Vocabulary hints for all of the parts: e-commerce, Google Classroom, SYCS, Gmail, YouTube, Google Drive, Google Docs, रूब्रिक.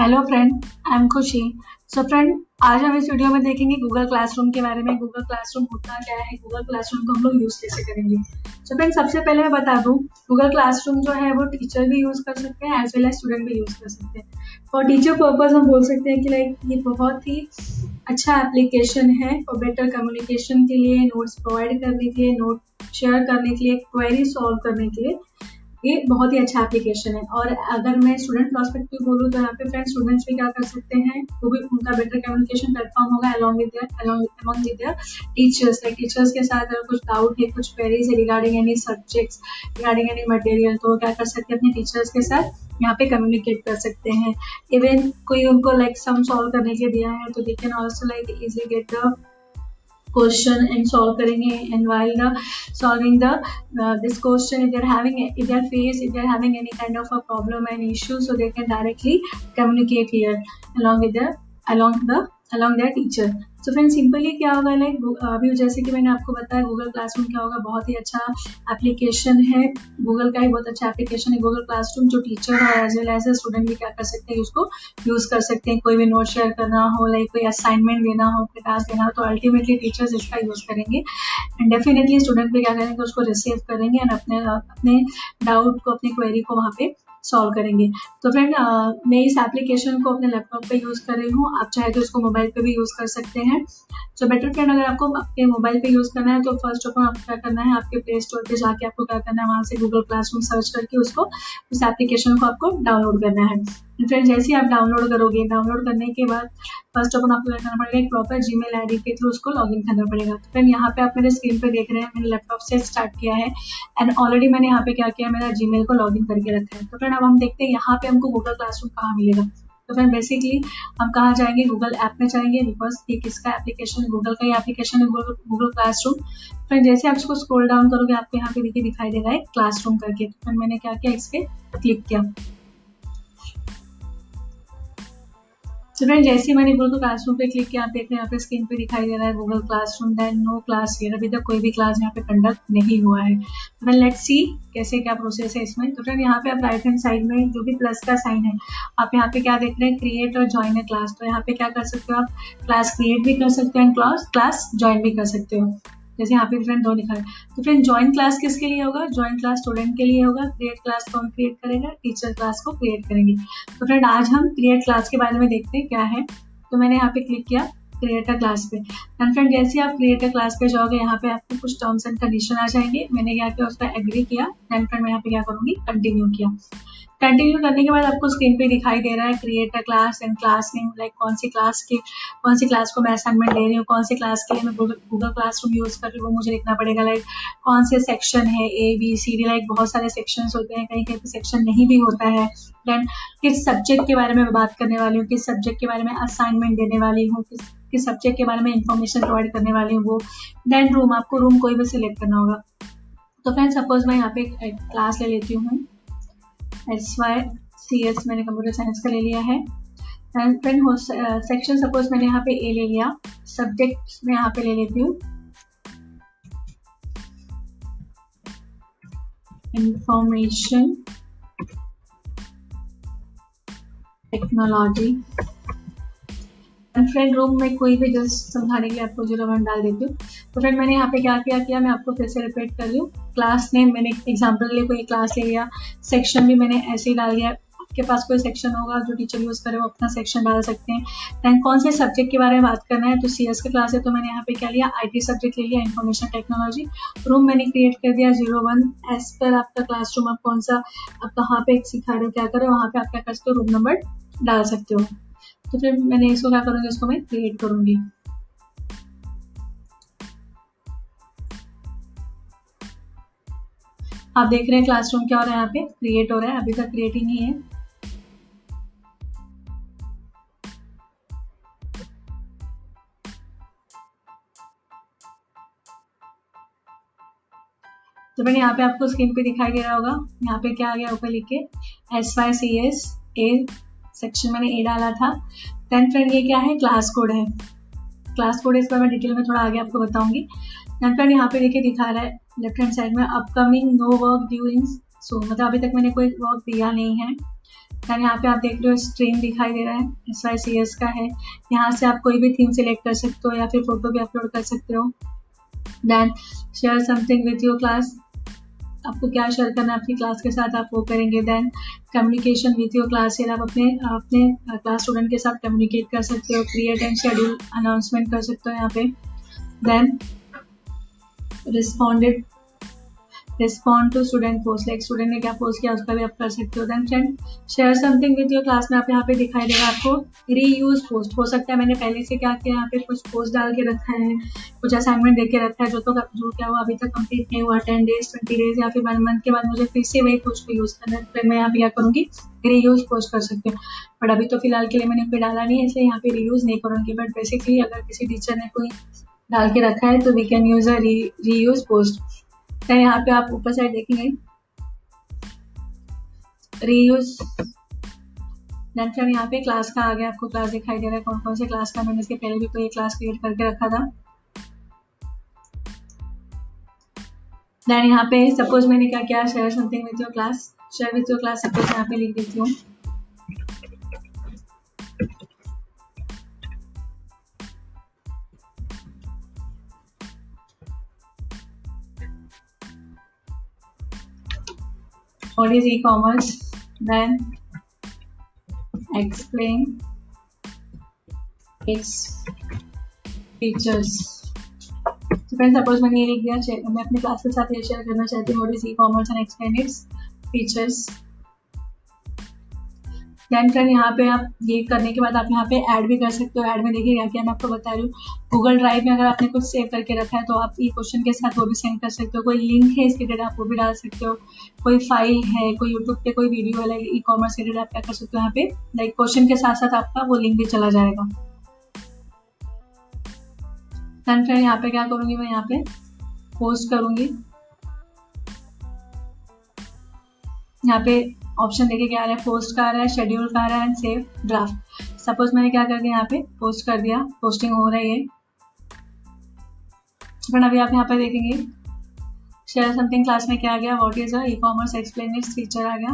Hello friend, I am Khushi. So friend, आज हम इस वीडियो में देखेंगे गूगल क्लासरूम के बारे में। गूगल क्लासरूम होता क्या है, गूगल क्लासरूम को हम लोग यूज़ कैसे करेंगे। सो फ्रेंड, सबसे पहले मैं बता दूं, गूगल क्लासरूम जो है वो टीचर भी यूज़ कर सकते हैं एज वेल एज स्टूडेंट भी यूज़ कर सकते हैं। फॉर टीचर पर्पज़ हम बोल सकते हैं कि लाइक ये बहुत ही अच्छा एप्लीकेशन है और बेटर कम्युनिकेशन के लिए, नोट्स प्रोवाइड करने के लिए, नोट शेयर करने के लिए, क्वेरी सॉल्व करने के लिए ये बहुत ही अच्छा एप्लीकेशन है। और अगर मैं स्टूडेंट पर्सपेक्टिव बोलूँ तो यहाँ पे फ्रेंड्स स्टूडेंट्स भी क्या कर सकते हैं, वो भी उनका बेटर कम्युनिकेशन प्लेटफॉर्म होगा along with their teachers. Like teachers के साथ अगर कुछ डाउट है, कुछ क्वेरीज है regarding any subjects, regarding any material, तो वो क्या कर सकते हैं, अपने टीचर्स के साथ यहाँ पे कम्युनिकेट कर सकते हैं। इवन कोई उनको लाइक सम सॉल्व करने के दिया है तो they can also like easy get the question and solve करेंगे। And while the solving this question, if they are having any kind of a problem and issue, so they can directly communicate here along with their teacher. तो friend, simply क्या होगा, like अभी जैसे कि मैंने आपको बताया गूगल क्लासरूम क्या होगा, बहुत ही अच्छा एप्लीकेशन है, गूगल का ही बहुत अच्छा एप्लीकेशन है गूगल क्लासरूम, जो टीचर है एज वेल एज स्टूडेंट भी क्या कर सकते हैं, उसको यूज़ कर सकते हैं। कोई भी नोट शेयर करना हो, लाइक कोई असाइनमेंट देना हो, कोई टास्क देना हो, तो अल्टीमेटली टीचर्स इसका यूज़ करेंगे एंड डेफिनेटली स्टूडेंट भी क्या करेंगे, उसको रिसीव करेंगे एंड अपने डाउट को, अपनी क्वेरी को वहाँ पे सॉल्व करेंगे। तो फ्रेंड, मैं इस एप्लीकेशन को अपने लैपटॉप पे यूज़ कर रही हूँ, आप चाहे तो इसको मोबाइल पे भी यूज़ कर सकते हैं। सो बेटर फ्रेंड, अगर आपको अपने मोबाइल पे यूज़ करना है तो फर्स्ट ऑफ ऑल आपको क्या करना है, आपके प्ले स्टोर पे जाके आपको क्या करना है, वहाँ से गूगल क्लासरूम सर्च करके उस एप्लीकेशन को आपको डाउनलोड करना है। फ्रेंड, जैसे ही आप डाउनलोड करोगे, डाउनलोड करने के बाद फर्स्ट ऑफ ऑल आपको क्या करना पड़ेगा, एक प्रॉपर जीमेल आईडी के थ्रू उसको लॉगिन करना पड़ेगा। तो फ्रेंड, यहाँ पे आप मेरे स्क्रीन पे देख रहे हैं, मैंने लैपटॉप से स्टार्ट किया है एंड ऑलरेडी मैंने यहाँ पे क्या किया, मेरा जीमेल को लॉगिन करके रखा है। तो फ्रेंड, अब हम देखते हैं यहाँ पे हमको गूगल क्लासरूम कहाँ मिलेगा। तो फ्रेंड, बेसिकली हम कहाँ जाएंगे, गूगल ऐप में जाएंगे, बिकॉज ये किसका एप्लीकेशन है, गूगल का ही एप्लीकेशन है गूगल क्लासरूम। फ्रेंड, जैसे आप इसको स्क्रॉल डाउन करोगे आपको यहाँ पे देखिए दिखाई देगा है क्लासरूम करके। तो फ्रेंड, मैंने क्या किया, इस पर क्लिक किया। तो फ्रेंड, जैसे ही मैंने गूगल क्लासरूम पे क्लिक किया, आप देख रहे हैं यहाँ पे स्क्रीन पे दिखाई दे रहा है Google classroom then no class here, अभी तक कोई भी क्लास यहाँ पे कंडक्ट नहीं हुआ है। तो फ्रेंड, लेट्स सी कैसे क्या प्रोसेस है इसमें। तो फ्रेंड, यहाँ पे आप राइट हैंड साइड में जो भी प्लस का साइन है, आप यहाँ पे क्या देख रहे हैं, क्रिएट और ज्वाइन ए क्लास। तो यहाँ पे क्या कर सकते हो, आप क्लास क्रिएट भी कर सकते हो एंड क्लास ज्वाइन भी कर सकते हो, जैसे यहाँ पे फ्रेंड दो लिखा है। तो फ्रेंड, ज्वाइन क्लास किसके लिए होगा, ज्वाइन क्लास स्टूडेंट के लिए होगा, क्रिएट क्लास को हम क्रिएट करेंगे, टीचर क्लास को क्रिएट करेंगे। तो फ्रेंड, आज हम क्रिएट क्लास के बारे में देखते हैं क्या है। तो मैंने यहाँ पे क्लिक किया क्रिएट अ क्लास पे एंड फ्रेंड, जैसे ही आप क्रिएट अ क्लास पे जाओगे, यहाँ पे आपको कुछ टर्म्स एंड कंडीशन आ जाएंगे। मैंने क्या किया, उस पर एग्री किया एंड फ्रेंड मैं यहाँ पे क्या करूँगी, कंटिन्यू किया। कंटिन्यू करने के बाद आपको स्क्रीन पे दिखाई दे रहा है create a class and class name, like कौन सी क्लास को मैं असाइनमेंट दे रही हूँ, कौन सी क्लास के लिए मैं गूगल क्लासरूम यूज कर रही हूँ, वो मुझे लिखना पड़ेगा। लाइक कौन से सेक्शन है, ABCD, लाइक बहुत सारे सेक्शंस होते हैं, कहीं कहीं सेक्शन नहीं भी होता है। देन किस सब्जेक्ट के बारे में मैं बात करने वाली हूँ, किस सब्जेक्ट के बारे में असाइनमेंट देने वाली हूँ, किस सब्जेक्ट के बारे में इन्फॉर्मेशन प्रोवाइड करने वाली हूँ वो। देन रूम, आपको रूम कोई भी सिलेक्ट करना होगा। तो फ्रेंड, सपोज मैं यहाँ पे एक क्लास ले लेती हूँ SYCS, मैंने कंप्यूटर साइंस का ले लिया है। एंड फ्रेंड, सेक्शन सपोज मैंने यहाँ पे A ले लिया, सब्जेक्ट मैं यहाँ पे ले लेती हूँ इंफॉर्मेशन टेक्नोलॉजी। फ्रेंड, रूम में कोई भी जस्ट समझाने के लिए आपको 01 डाल देती हूँ। तो फ्रेंड, मैंने यहाँ पे क्या किया मैं आपको फिर से रिपीट कर लूँ। क्लास नेम मैंने एग्जाम्पल के लिए कोई क्लास ले लिया, सेक्शन भी मैंने ऐसे ही डाल दिया, आपके पास कोई सेक्शन होगा जो टीचर यूज़ करे वो अपना सेक्शन डाल सकते हैं। दैन कौन से सब्जेक्ट के बारे में बात करना है, तो CS का क्लास है तो मैंने यहाँ पे क्या लिया, IT सब्जेक्ट ले लिया, इन्फॉर्मेशन टेक्नोलॉजी। रूम मैंने क्रिएट कर दिया 01 एज पर आपका क्लासरूम, आप कौन सा, आप कहाँ पे सिखा रहे हो, क्या कर रहे हो, वहाँ पे आप क्या कर सकते हो, रूम नंबर डाल सकते हो। तो फिर मैंने इसको क्या करूँगी, इसको मैं क्रिएट करूँगी। आप देख रहे हैं क्लासरूम क्या हो रहा है, यहाँ पे क्रिएट हो रहा है, अभी तक क्रिएट ही नहीं है। तो मैंने यहाँ पे आपको स्क्रीन पे दिखाई दे रहा होगा, यहाँ पे क्या आ गया, ऊपर लिखे SYCS A, सेक्शन मैंने A डाला था। देन फ्रेंड, ये क्या है, क्लास कोड है, क्लास कोड इस पर मैं डिटेल में थोड़ा आगे आपको बताऊंगी। देन फ्रेंड, यहाँ पे देखिए दिखा रहा है लेफ्ट हैंड साइड में upcoming no work during, so मतलब अभी तक मैंने कोई वर्क दिया नहीं है। एंड यहाँ पे आप देख रहे हो स्ट्रीम दिखाई दे रहा है SICS का है। यहाँ से आप कोई भी थीम सिलेक्ट कर सकते हो या फिर फोटो भी अपलोड कर सकते हो। Then share something with your class, आपको क्या शेयर करना है अपनी क्लास के साथ आप वो करेंगे। Then communication with your class, यार आप अपने क्लास स्टूडेंट के साथ कम्युनिकेट कर सकते हो, क्रिएट एंड शेड्यूल अनाउंसमेंट कर सकते हो यहाँ पे। Then respond to student post, like student ने क्या पोस्ट किया उसका भी आप कर सकते हो। Then friend share something with your class में आप यहाँ पे दिखाई देगा आपको रीयूज पोस्ट, हो सकता है मैंने पहले से क्या किया यहाँ पे कुछ पोस्ट डाल के रखा है, कुछ असाइनमेंट दे के रखा है जो क्या हुआ अभी तक कंप्लीट नहीं हुआ 10 days 20 days या फिर 1 month के बाद मुझे फिर से वही पोस्ट को यूज करना है, फिर मैं यहाँ पे क्या करूँगी रीयूज पोस्ट कर सकते हो। बट अभी तो फिलहाल के लिए मैंने कोई डाला नहीं है इसलिए यहाँ पे रीयूज नहीं करूँगी। बट बेसिकली अगर किसी टीचर ने कोई डाल के रखा है तो we can use a reuse post. यहाँ पे आप ऊपर साइड देखेंगे रीयूज। देन फ्रेंड यहाँ पे क्लास का आ गया, आपको क्लास दिखाई दे रहा है कौन कौन से क्लास का, मैंने इसके पहले भी कोई क्लास क्रिएट करके रखा था। देन यहाँ पे सपोज मैंने क्या किया share something with your class, share with your class suppose यहाँ पे लिख देती हूँ। What is e-commerce? Then explain its features. तो फ्रेंड सपोज मैंने ये लिख दिया, मैं अपनी क्लास के साथ ये शेयर करना चाहती हूँ, what is e-commerce and explain its features. Then friend यहाँ पे आप ये करने के बाद आप यहाँ पे ऐड भी कर सकते हो। ऐड में देखिए क्या क्या मैं आपको बता रही हूँ। गूगल ड्राइव में अगर आपने कुछ सेव करके रखा है तो आप ये क्वेश्चन के साथ वो भी सेंड कर सकते हो, कोई लिंक है इसके रिलेटेड आप वो भी डाल सकते हो, कोई फाइल है, कोई यूट्यूब पे कोई वीडियो है लाइक ई कॉमर्स के रिलेटेड आप क्या कर सकते हो यहाँ पे लाइक क्वेश्चन के साथ साथ आपका वो लिंक भी चला जाएगा। देन फ्रेंड यहाँ पे क्या करूँगी मैं यहाँ पे पोस्ट करूँगी। यहाँ पे ऑप्शन देखिए क्या आ रहा है, पोस्ट का आ रहा है, शेड्यूल का आ रहा है एंड सेव ड्राफ्ट। सपोज मैंने क्या कर दिया यहाँ पे पोस्ट कर दिया, पोस्टिंग हो रही है। फ्रेंड अभी आप यहाँ पे देखेंगे शेयर समथिंग क्लास में क्या आ गया, what is a e-commerce explain its feature आ गया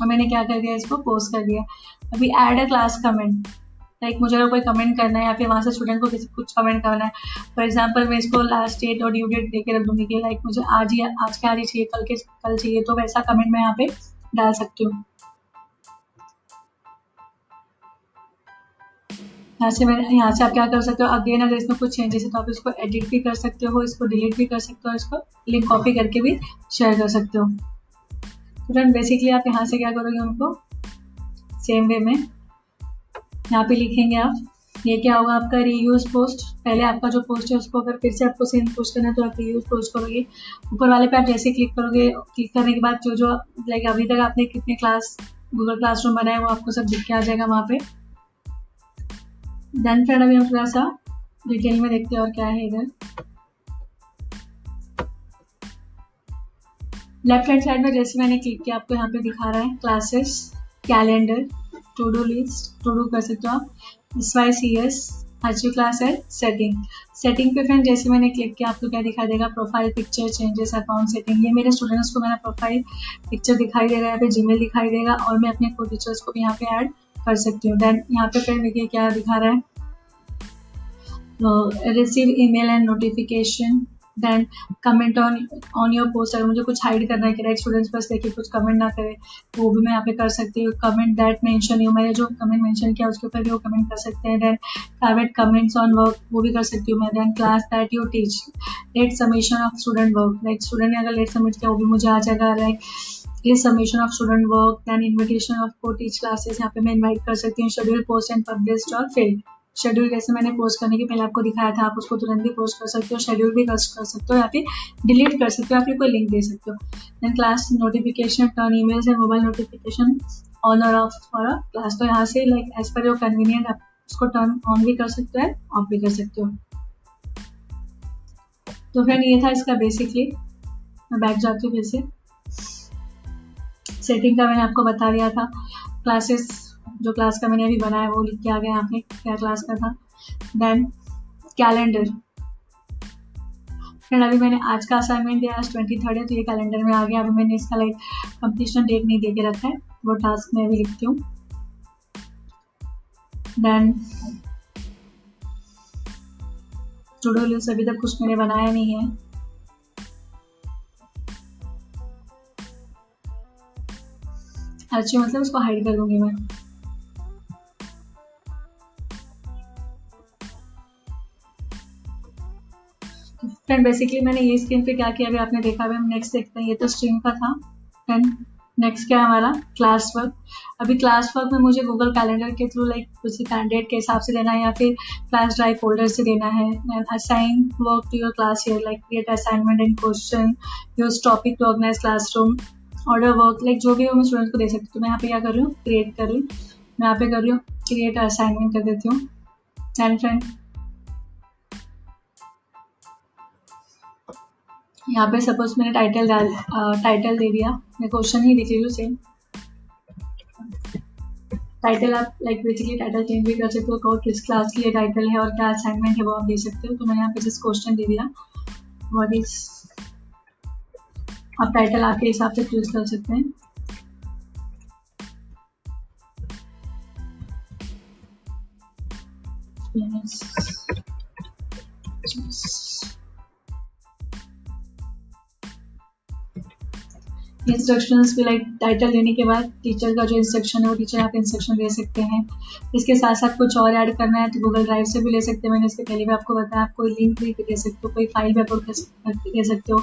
और मैंने क्या कर दिया इसको पोस्ट कर दिया। अभी add a class comment, like मुझे अगर कोई कमेंट करना है या फिर वहाँ से स्टूडेंट को किसी कुछ कमेंट करना है, फॉर एग्जांपल मैं इसको लास्ट डेट और ड्यू डेट देके रख दूंगी कि लाइक मुझे आज के आज ही चाहिए, कल चाहिए, तो वैसा कमेंट मैं यहाँ पे डाल सकती हूँ। यहाँ से आप क्या कर सकते हो अगेन अगर इसमें कुछ चेंजेस है तो आप इसको एडिट भी कर सकते हो, इसको डिलीट भी कर सकते हो, इसको लिंक कॉपी करके भी शेयर कर सकते हो। तो फ्रेंड बेसिकली आप यहाँ से क्या करोगे उनको सेम वे में यहाँ पे लिखेंगे आप। ये क्या होगा आपका रीयूज पोस्ट, पहले आपका जो पोस्ट है उसको अगर फिर से आपको सेम पोस्ट करना है तो आप रीयूज पोस्ट करोगे। ऊपर वाले पे आप जैसे क्लिक करोगे, क्लिक करने के बाद जो लाइक अभी तक आपने कितने क्लास गूगल क्लासरूम बनाए वो आपको सब दिख के आ जाएगा वहाँ पे। देन फ्रेंड अभी हम थोड़ा सा डिटेल में देखते हैं और क्या है इधर। लेफ्ट हैंड साइड में जैसे मैंने क्लिक किया आपको यहाँ पे दिखा रहा है classes, calendar, to do list, to do कर सकते हो आप, SYCS, अच्छी क्लास है, सेटिंग पे फ्रेंड जैसे मैंने क्लिक किया आपको क्या दिखाई देगा profile picture, changes, account setting. ये मेरे स्टूडेंट्स को मेरा प्रोफाइल पिक्चर दिखाई देगा, यहाँ पे जीमेल दिखाई देगा और मैं अपने को टीचर्स को भी यहाँ पे ऐड कर सकती हूँ। देन यहाँ पे फ्रेंड देखिए क्या दिखा रहा है, receive email and notification. Then comment on your post, अगर मुझे कुछ हाइड करना है कि लाइक स्टूडेंट्स बस देखिए कुछ कमेंट ना करे तो वो भी मैं यहाँ पे कर सकती हूँ। कमेंट दैट मेंशन यू, मैंने जो कमेंट मेंशन किया उसके ऊपर भी वो कमेंट कर सकते हैं। Then private comments on work वो भी कर सकती हूँ मैं। Then class that you teach, late submission of student work, like student ने अगर लेट सबमिट किया वो भी मुझे आ जाएगा like please submission of student work. Then invitation of को टीच क्लासेस, यहाँ पे मैं इन्वाइट कर सकती हूँ। शेड्यूल पोस्ट एंड पब्लिश और फिल्ड, शेड्यूल जैसे मैंने पोस्ट करने के पहले आपको दिखाया था आप उसको तुरंत भी पोस्ट कर सकते हो, शेड्यूल भी कर सकते हो या फिर डिलीट कर सकते हो या फिर कोई लिंक दे सकते हो। Then class notification, turn emails and mobile notification on और ऑफ फॉर अ क्लास, तो यहाँ से like as per your convenient आप उसको टर्न ऑन भी कर सकते हो एंड ऑफ भी कर सकते हो। तो फ्रेंड ये था इसका बेसिकली, मैं बैक जाती हूँ फिर से। सेटिंग का मैंने आपको बता दिया था, क्लासेस जो क्लास का मैंने अभी बनाया वो लिख के आ गया यहाँ पे क्या क्लास का था। देन कैलेंडर, फ्रेंड अभी मैंने आज का असाइनमेंट दिया, आज 23rd है तो ये कैलेंडर में आ गया। अभी मैंने इसका लाइक कंप्लीशन डेट नहीं दे के रखा है, वो टास्क मैं अभी लिखती हूँ। देन टू डू लिस्ट अभी तक कुछ मैंने बनाया नहीं है। अच्छी मतलब उसको हाइड कर दूंगी मैं। फ्रेंड बेसिकली मैंने ये स्क्रीन पे क्या किया अभी आपने देखा, अभी हम नेक्स्ट देखते हैं। ये तो स्ट्रीम का था। फ्रेंड नेक्स्ट क्या है हमारा क्लास वर्क। अभी क्लास वर्क में मुझे गूगल कैलेंडर के थ्रू लाइक किसी कैंडिडेट के हिसाब से देना है या फिर क्लास ड्राइव फोल्डर से देना है। Assign work to your class year like create assignment and question, use topic to organize classroom, order work, like जो भी हो मैं स्टूडेंट को दे सकती हूँ। तो मैं यहाँ पे क्या कर रही हूँ, क्रिएट कर रही हूँ। मैं यहाँ पे कर रही हूँ क्रिएट असाइनमेंट कर देती हूँ। एंड फ्रेंड यहाँ पे सपोज मैंने टाइटल दे दिया, मैं क्वेश्चन ही दे रही हूँ सेम टाइटल। आप लाइक बेसिकली टाइटल चेंज भी कर सकते हो, किस क्लास के लिए टाइटल है और क्या असाइनमेंट है वो आप दे सकते हो। तो मैंने यहाँ पे जस्ट क्वेश्चन दे दिया। व्हाट इज, आप टाइटल आपके हिसाब से चूज कर सकते हैं। इंस्ट्रक्शंस भी लाइक टाइटल देने के बाद टीचर का जो इंस्ट्रक्शन है वो टीचर आप इंस्ट्रक्शन दे सकते हैं। इसके साथ साथ कुछ और ऐड करना है तो गूगल ड्राइव से भी ले सकते हैं। मैंने इसके पहले भी आपको बताया, आप कोई लिंक भी दे सकते हो, कोई फाइल भी अपलोड दे सकते हो।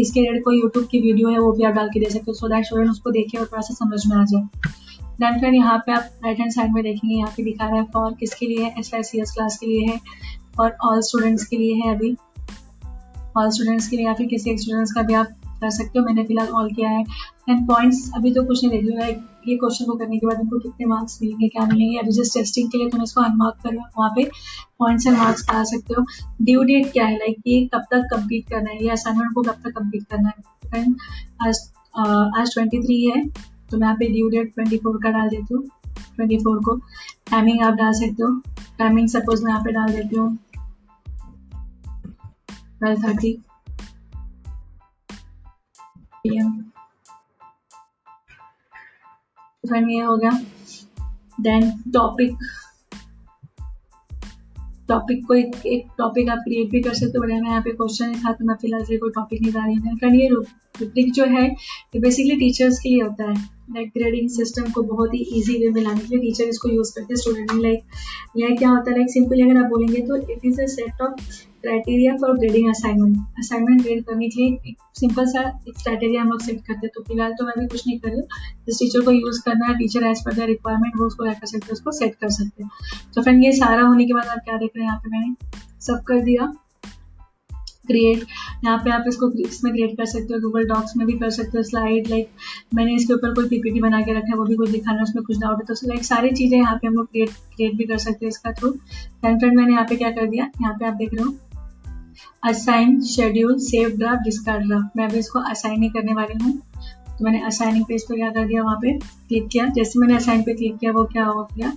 इसके रिलेटेड कोई यूट्यूब की वीडियो है वो भी आप डाल के दे सकते हो, सो दैट स्टूडेंट उसको देखे और थोड़ा सा समझ में आ जाए। दैन फ्रेंड यहाँ पे आप राइट हैंड साइड में देखेंगे यहाँ पे दिखा रहा है फॉर किसके लिए है, SICS क्लास के लिए है और ऑल स्टूडेंट्स के लिए है। अभी ऑल स्टूडेंट्स के लिए या फिर किसी एक स्टूडेंट्स का भी आप कर सकते हो। मैंने फिलहाल ऑल किया है। एंड पॉइंट्स अभी तो कुछ नहीं देख रही है, ये क्वेश्चन को करने के बाद उनको कितने मार्क्स मिलेंगे क्या मिलेंगे, अभी जस्ट टेस्टिंग के लिए तुम इसको अनमार्क करो, वहाँ पे पॉइंट्स एंड मार्क्स डाल सकते हो। ड्यू डेट क्या है, लाइक ये कब तक कंप्लीट करना है, ये असाइनमेंट को कब तक कंप्लीट करना है। फ्रेंड आज 23 है तो मैं यहाँ पे ड्यू डेट 24 का डाल देती हूँ। 24 को टाइमिंग आप डाल सकते हो। टाइमिंग सपोज मैं यहाँ पे डाल देती हूँ 12:30 PM। फ्रेंड ये हो गया। देन टॉपिक को एक टॉपिक आप क्रिएट भी कर सकते हो, बट यहाँ पे क्वेश्चन था तो मैं फिलहाल से कोई टॉपिक नहीं डाली है। फ्रेंड ये रूब्रिक जो है ये बेसिकली टीचर्स के लिए होता है, लाइक ग्रेडिंग सिस्टम को बहुत ही ईजी वे में लाने के लिए टीचर इसको यूज करते हैं। स्टूडेंट लाइक यह क्या होता है, लाइक सिंपली अगर आप बोलेंगे तो it is a set of criteria for grading assignment. Assignment grade करने के लिए एक सिंपल सा एक क्राइटेरिया हम लोग सेट करते हैं। तो फिलहाल तो मैं भी कुछ नहीं कर रही हूँ, जिस टीचर को यूज करना है teacher as per the requirement वो उसको क्या कर सकते हैं, उसको सेट कर सकते हैं। तो फ्रेंड ये सारा होने के बाद आप क्या देख रहे हैं, यहाँ पे मैंने सब कर दिया क्रिएट। यहाँ पे आप इसको इसमें क्रिएट कर सकते हो, गूगल डॉक्स में भी कर सकते हो। स्लाइड लाइक मैंने इसके ऊपर कोई PPT बना के रखा है, वो भी कुछ दिखाना है, उसमें कुछ डाउट है तो लाइक सारी चीज़ें यहाँ पे हम लोग क्रिएट भी कर सकते हैं इसका थ्रू। फ्रेंड मैंने यहाँ पे क्या कर दिया, यहाँ पे आप देख रहे हो assign, schedule, save draft, discard draft. मैं अभी इसको असाइन ही करने वाली हूँ तो मैंने असाइनिंग पेज पर क्या कर दिया, वहाँ पे क्लिक किया। जैसे मैंने असाइन पे क्लिक किया वो क्या हो गया,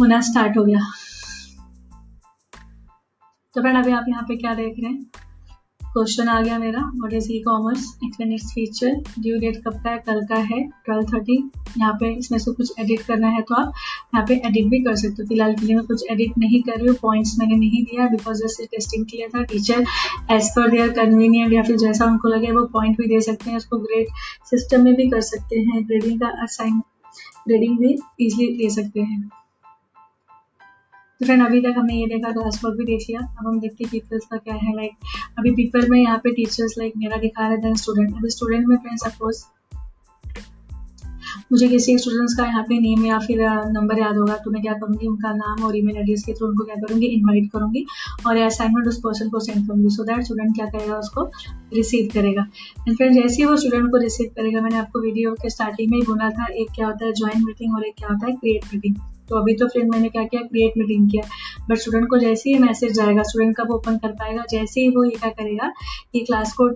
होना स्टार्ट हो गया। तो फ्रेंड अभी आप यहाँ पे क्या देख रहे हैं, क्वेश्चन आ गया मेरा, what is e-commerce, explain its feature, due date कब का है, कल का है 12:30। यहाँ पे इसमें से कुछ एडिट करना है तो आप यहाँ पे एडिट भी कर सकते हो। फिलहाल के लिए मैं कुछ एडिट नहीं कर रही हूँ, पॉइंट्स मैंने नहीं दिया बिकॉज जैसे टेस्टिंग के लिए था, teacher as per their convenient या फिर जैसा उनको लगे वो पॉइंट भी दे सकते हैं, उसको ग्रेड सिस्टम में भी कर सकते हैं, ग्रेडिंग का असाइन ग्रेडिंग भी ईजिली ले सकते हैं। तो फ्रेंड अभी तक हमने ये देखा, क्लास वर्क भी देख लिया। अब हम देखते हैं पीपल्स का क्या है। लाइक अभी पीपल में यहाँ पे टीचर्स लाइक मेरा दिखा रहे थे स्टूडेंट। अभी स्टूडेंट में फ्रेंड सपोज मुझे किसी स्टूडेंट्स का यहाँ पे नेम या फिर नंबर याद होगा तो मैं क्या करूँगी, उनका नाम और ईमेल एड्रेस के थ्रू उनको क्या करूँगी, इनवाइट करूँगी और असाइनमेंट उस पर्सन को सेंड करूँगी, सो दैट स्टूडेंट क्या करेगा, उसको रिसीव करेगा। एंड फ्रेंड जैसे ही वो स्टूडेंट को रिसीव करेगा, मैंने आपको वीडियो के स्टार्टिंग में ही बोला था, एक क्या होता है ज्वाइन मीटिंग और एक क्या होता है क्रिएट मीटिंग। तो अभी तो फ्रेंड मैंने क्या किया, क्रिएट मीटिंग किया, बट स्टूडेंट को जैसे ही मैसेज जाएगा स्टूडेंट कब ओपन कर पाएगा, जैसे ही वो ये क्या करेगा, ये क्लास को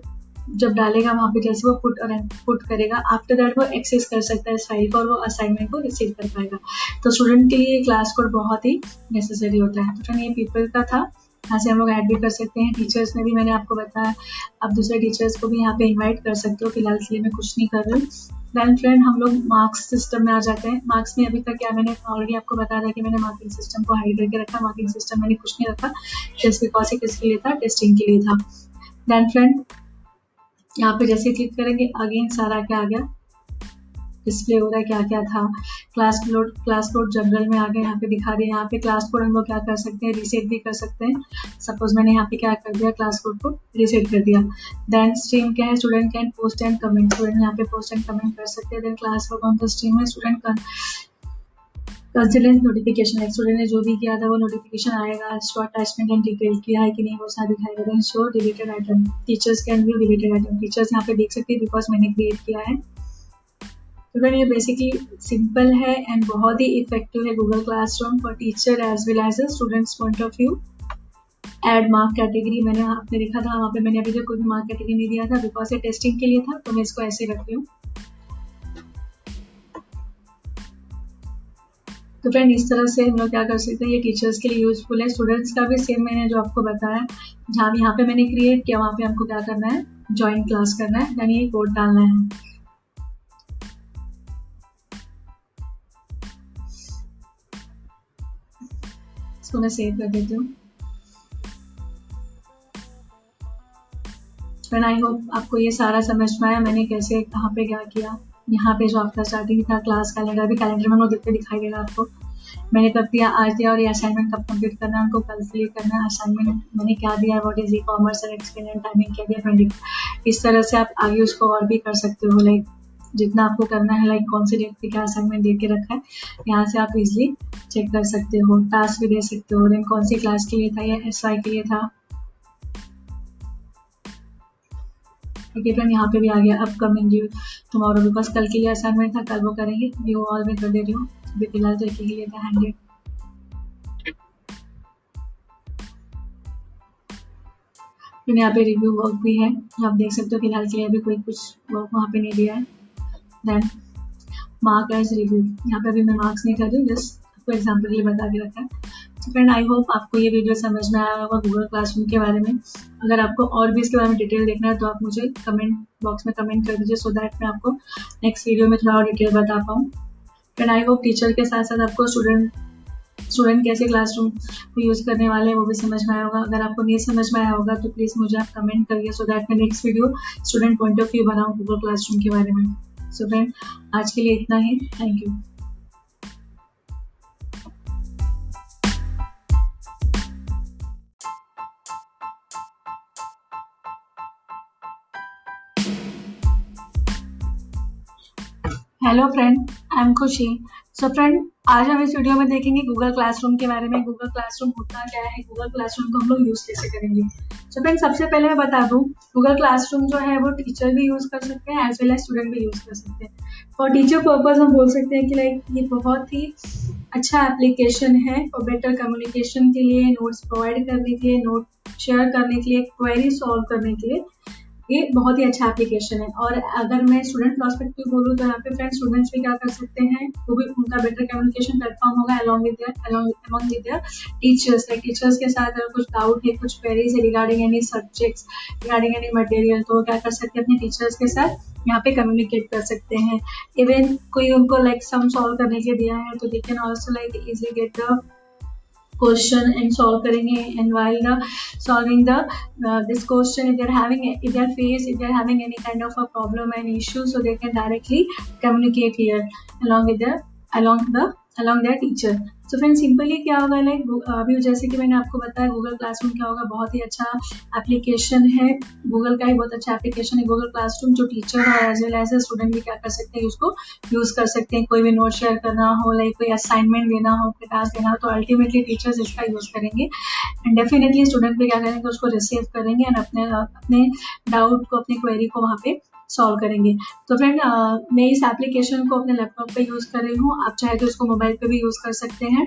जब डालेगा वहाँ पे जैसे वो पुट और पुट करेगा, आफ्टर दैट वो एक्सेस कर सकता है इस फाइल को और वो असाइनमेंट को रिसीव कर पाएगा। तो स्टूडेंट के लिए क्लास कोड बहुत ही नेसेसरी होता है। तो फ्रेंड ये पीपल का था। यहाँ से हम लोग ऐड भी कर सकते हैं। टीचर्स में भी मैंने आपको बताया, आप दूसरे टीचर्स को भी यहाँ पे इनवाइट कर सकते हो। फिलहाल इसलिए मैं कुछ नहीं कर रही। देन फ्रेंड हम लोग मार्क्स सिस्टम में आ जाते हैं। मार्क्स में अभी तक क्या मैंने ऑलरेडी आपको बताया था कि मैंने मार्किंग सिस्टम को हाइड करके रखा। मार्किंग सिस्टम मैंने कुछ नहीं रखा, जस्ट बिकॉज किसके लिए था, टेस्टिंग के लिए था। देन फ्रेंड यहाँ पे जैसे क्लिक करेंगे अगेन सारा क्या आ गया, डिस्प्ले हो रहा है क्या क्या था। क्लास कोड जनरल में आगे यहाँ पे दिखा दिया। यहाँ पे क्लास कोड हम लोग क्या कर सकते हैं, रीसेट भी कर सकते हैं। सपोज मैंने यहाँ पे क्या कर दिया, क्लास कोड को रीसेट कर दिया। देन स्ट्रीम क्या है, student can post and comment. Student यहाँ पे पोस्ट एंड कमेंट कर सकते हैं। Then class work on the stream है, स्टूडेंट का कंसिलेंट नोटिफिकेशन है, स्टूडेंट ने जो भी किया था वो नोटिफिकेशन आएगा। शॉर्ट अटैचमेंट एंड डिटेल किया है कि नहीं वो सारा दिखाएगा। Then show deleted item, teachers can view deleted item. Teachers यहाँ पे देख सकते हैं बिकॉज मैंने क्रिएट किया है। तो ये बेसिकली सिंपल है एंड बहुत ही इफेक्टिव है Google classroom for teacher as well as students point of view. Add mark category मैंने आपने देखा था, वहाँ पे मैंने अभी तक कोई भी मार्क कैटेगरी नहीं दिया था बिकॉज ये टेस्टिंग के लिए था, तो मैं इसको ऐसे रखती हूँ। तो फ्रेंड इस तरह से हम लोग क्या कर सकते हैं, ये टीचर्स के लिए यूजफुल है। स्टूडेंट्स का भी सेम मैंने जो आपको बताया, जहाँ यहाँ पे मैंने क्रिएट किया वहाँ पे हमको क्या करना है, ज्वाइन क्लास करना है, यानी कोड डालना है। तो मैं सेव कर देती हूँ। फ्रेंड आई होप आपको ये सारा समझ में आया मैंने कैसे कहाँ पे क्या किया। यहाँ पे जो आपका स्टार्टिंग था क्लास कैलेंडर, भी कैलेंडर में हम लोग देखते दिखाई देगा आपको, मैंने कब दिया, आज दिया, और ये असाइनमेंट कब कंप्लीट करना है, उनको कल से करना है। असाइनमेंट मैंने क्या दिया है, what is e commerce and experiment timing क्या दिया फ्रेंड। इस तरह से आप आगे उसको और भी कर सकते हो, लाइक जितना आपको करना है, लाइक कौन से डेट पे क्या असाइनमेंट दे के रखा है, यहाँ से आप इजिली चेक कर सकते हो। टास्क भी दे सकते हो। देन कौन सी क्लास के लिए था, या एसआई के लिए था। ओके फ्रेंड यहाँ पे भी आ गया अपकमिंग ड्यू टुमारो, बिकॉज कल के लिए असाइनमेंट था, कल वो करेंगे। न्यू ऑल में कर दे रही हूँ, अभी फिलहाल तो एक के लिए था 100। फिर यहाँ पे रिव्यू वर्क भी है, आप देख सकते हो। फिलहाल के लिए अभी कोई कुछ वर्क वहाँ पे नहीं दिया है। देन मार्क एज रिव्यू, यहाँ पे अभी मैं मार्क्स नहीं कर रही हूँ, जस्ट आपको एग्जाम्पल के लिए बता के रखा है। तो फ्रेंड आई होप आपको ये वीडियो समझ में आया होगा गूगल क्लासरूम के बारे में। अगर आपको और भी इसके बारे में डिटेल देखना है तो आप मुझे कमेंट बॉक्स में कमेंट कर दीजिए, सो दैट मैं आपको नेक्स्ट वीडियो में थोड़ा और डिटेल बता पाऊँ। फ्रेंड आई होप टीचर के साथ साथ आपको स्टूडेंट कैसे क्लासरूम को यूज़ करने वाले हैं वो भी समझ में आया होगा। अगर आपको नहीं समझ में आया होगा तो प्लीज़ मुझे आप कमेंट करिए, सो दैट मैं next video student point of view बनाऊँ गूगल क्लासरूम के बारे में। सो फ्रेंड आज के लिए इतना ही, thank you. Hello friend, I am Khushi. So friend आज हम इस वीडियो में देखेंगे गूगल क्लासरूम के बारे में। गूगल क्लासरूम होता क्या है, गूगल क्लासरूम को हम लोग यूज़ कैसे करेंगे। सो फ्रेंड सबसे पहले मैं बता दूं, गूगल क्लासरूम जो है वो टीचर भी यूज़ कर सकते हैं एज वेल एज स्टूडेंट भी यूज़ कर सकते हैं। फॉर टीचर पर्पज़ हम बोल सकते हैं कि लाइक ये बहुत ही अच्छा एप्लीकेशन है फॉर बेटर कम्युनिकेशन के लिए, नोट्स प्रोवाइड करने के लिए, नोट शेयर करने के लिए, क्वेरी सॉल्व करने के लिए ये बहुत ही अच्छा एप्लीकेशन है। और अगर मैं स्टूडेंट प्रोस्पेक्टिव बोलूँ तो यहाँ पे फ्रेंड्स स्टूडेंट्स भी क्या कर सकते हैं, वो भी उनका बेटर कम्युनिकेशन प्लेटफॉर्म होगा along with their teachers. Like teachers के साथ अगर कुछ डाउट है, कुछ क्वेरीज है regarding any subjects, regarding any material, तो वो क्या कर सकते हैं अपने टीचर्स के साथ यहाँ पे कम्युनिकेट कर सकते हैं। इवन कोई उनको लाइक सम सॉल्व करने के लिए दिया है तो they can also like easily get the question and solve करेंगे। And while the solving the this question if they are having any kind of a problem and issue, so they can directly communicate here along their teacher। तो friend simply क्या होगा, like अभी जैसे कि मैंने आपको बताया गूगल क्लासरूम क्या होगा, बहुत ही अच्छा एप्लीकेशन है। गूगल का ही बहुत अच्छा एप्लीकेशन है गूगल क्लासरूम, जो टीचर है एज वेल एज स्टूडेंट भी क्या कर सकते हैं, उसको यूज़ कर सकते हैं। कोई भी नोट शेयर करना हो, लाइक कोई असाइनमेंट देना हो, कोई टास्क देना हो, तो अल्टीमेटली टीचर्स इसका यूज़ करेंगे। एंड डेफिनेटली स्टूडेंट भी क्या करेंगे, उसको रिसीव करेंगे एंड अपने डाउट को, अपनी क्वेरी को वहाँ पे सॉल्व करेंगे। तो फ्रेंड मैं इस एप्लीकेशन को अपने लैपटॉप पे यूज़ कर रही हूँ, आप चाहे तो उसको मोबाइल पे भी यूज़ कर सकते हैं।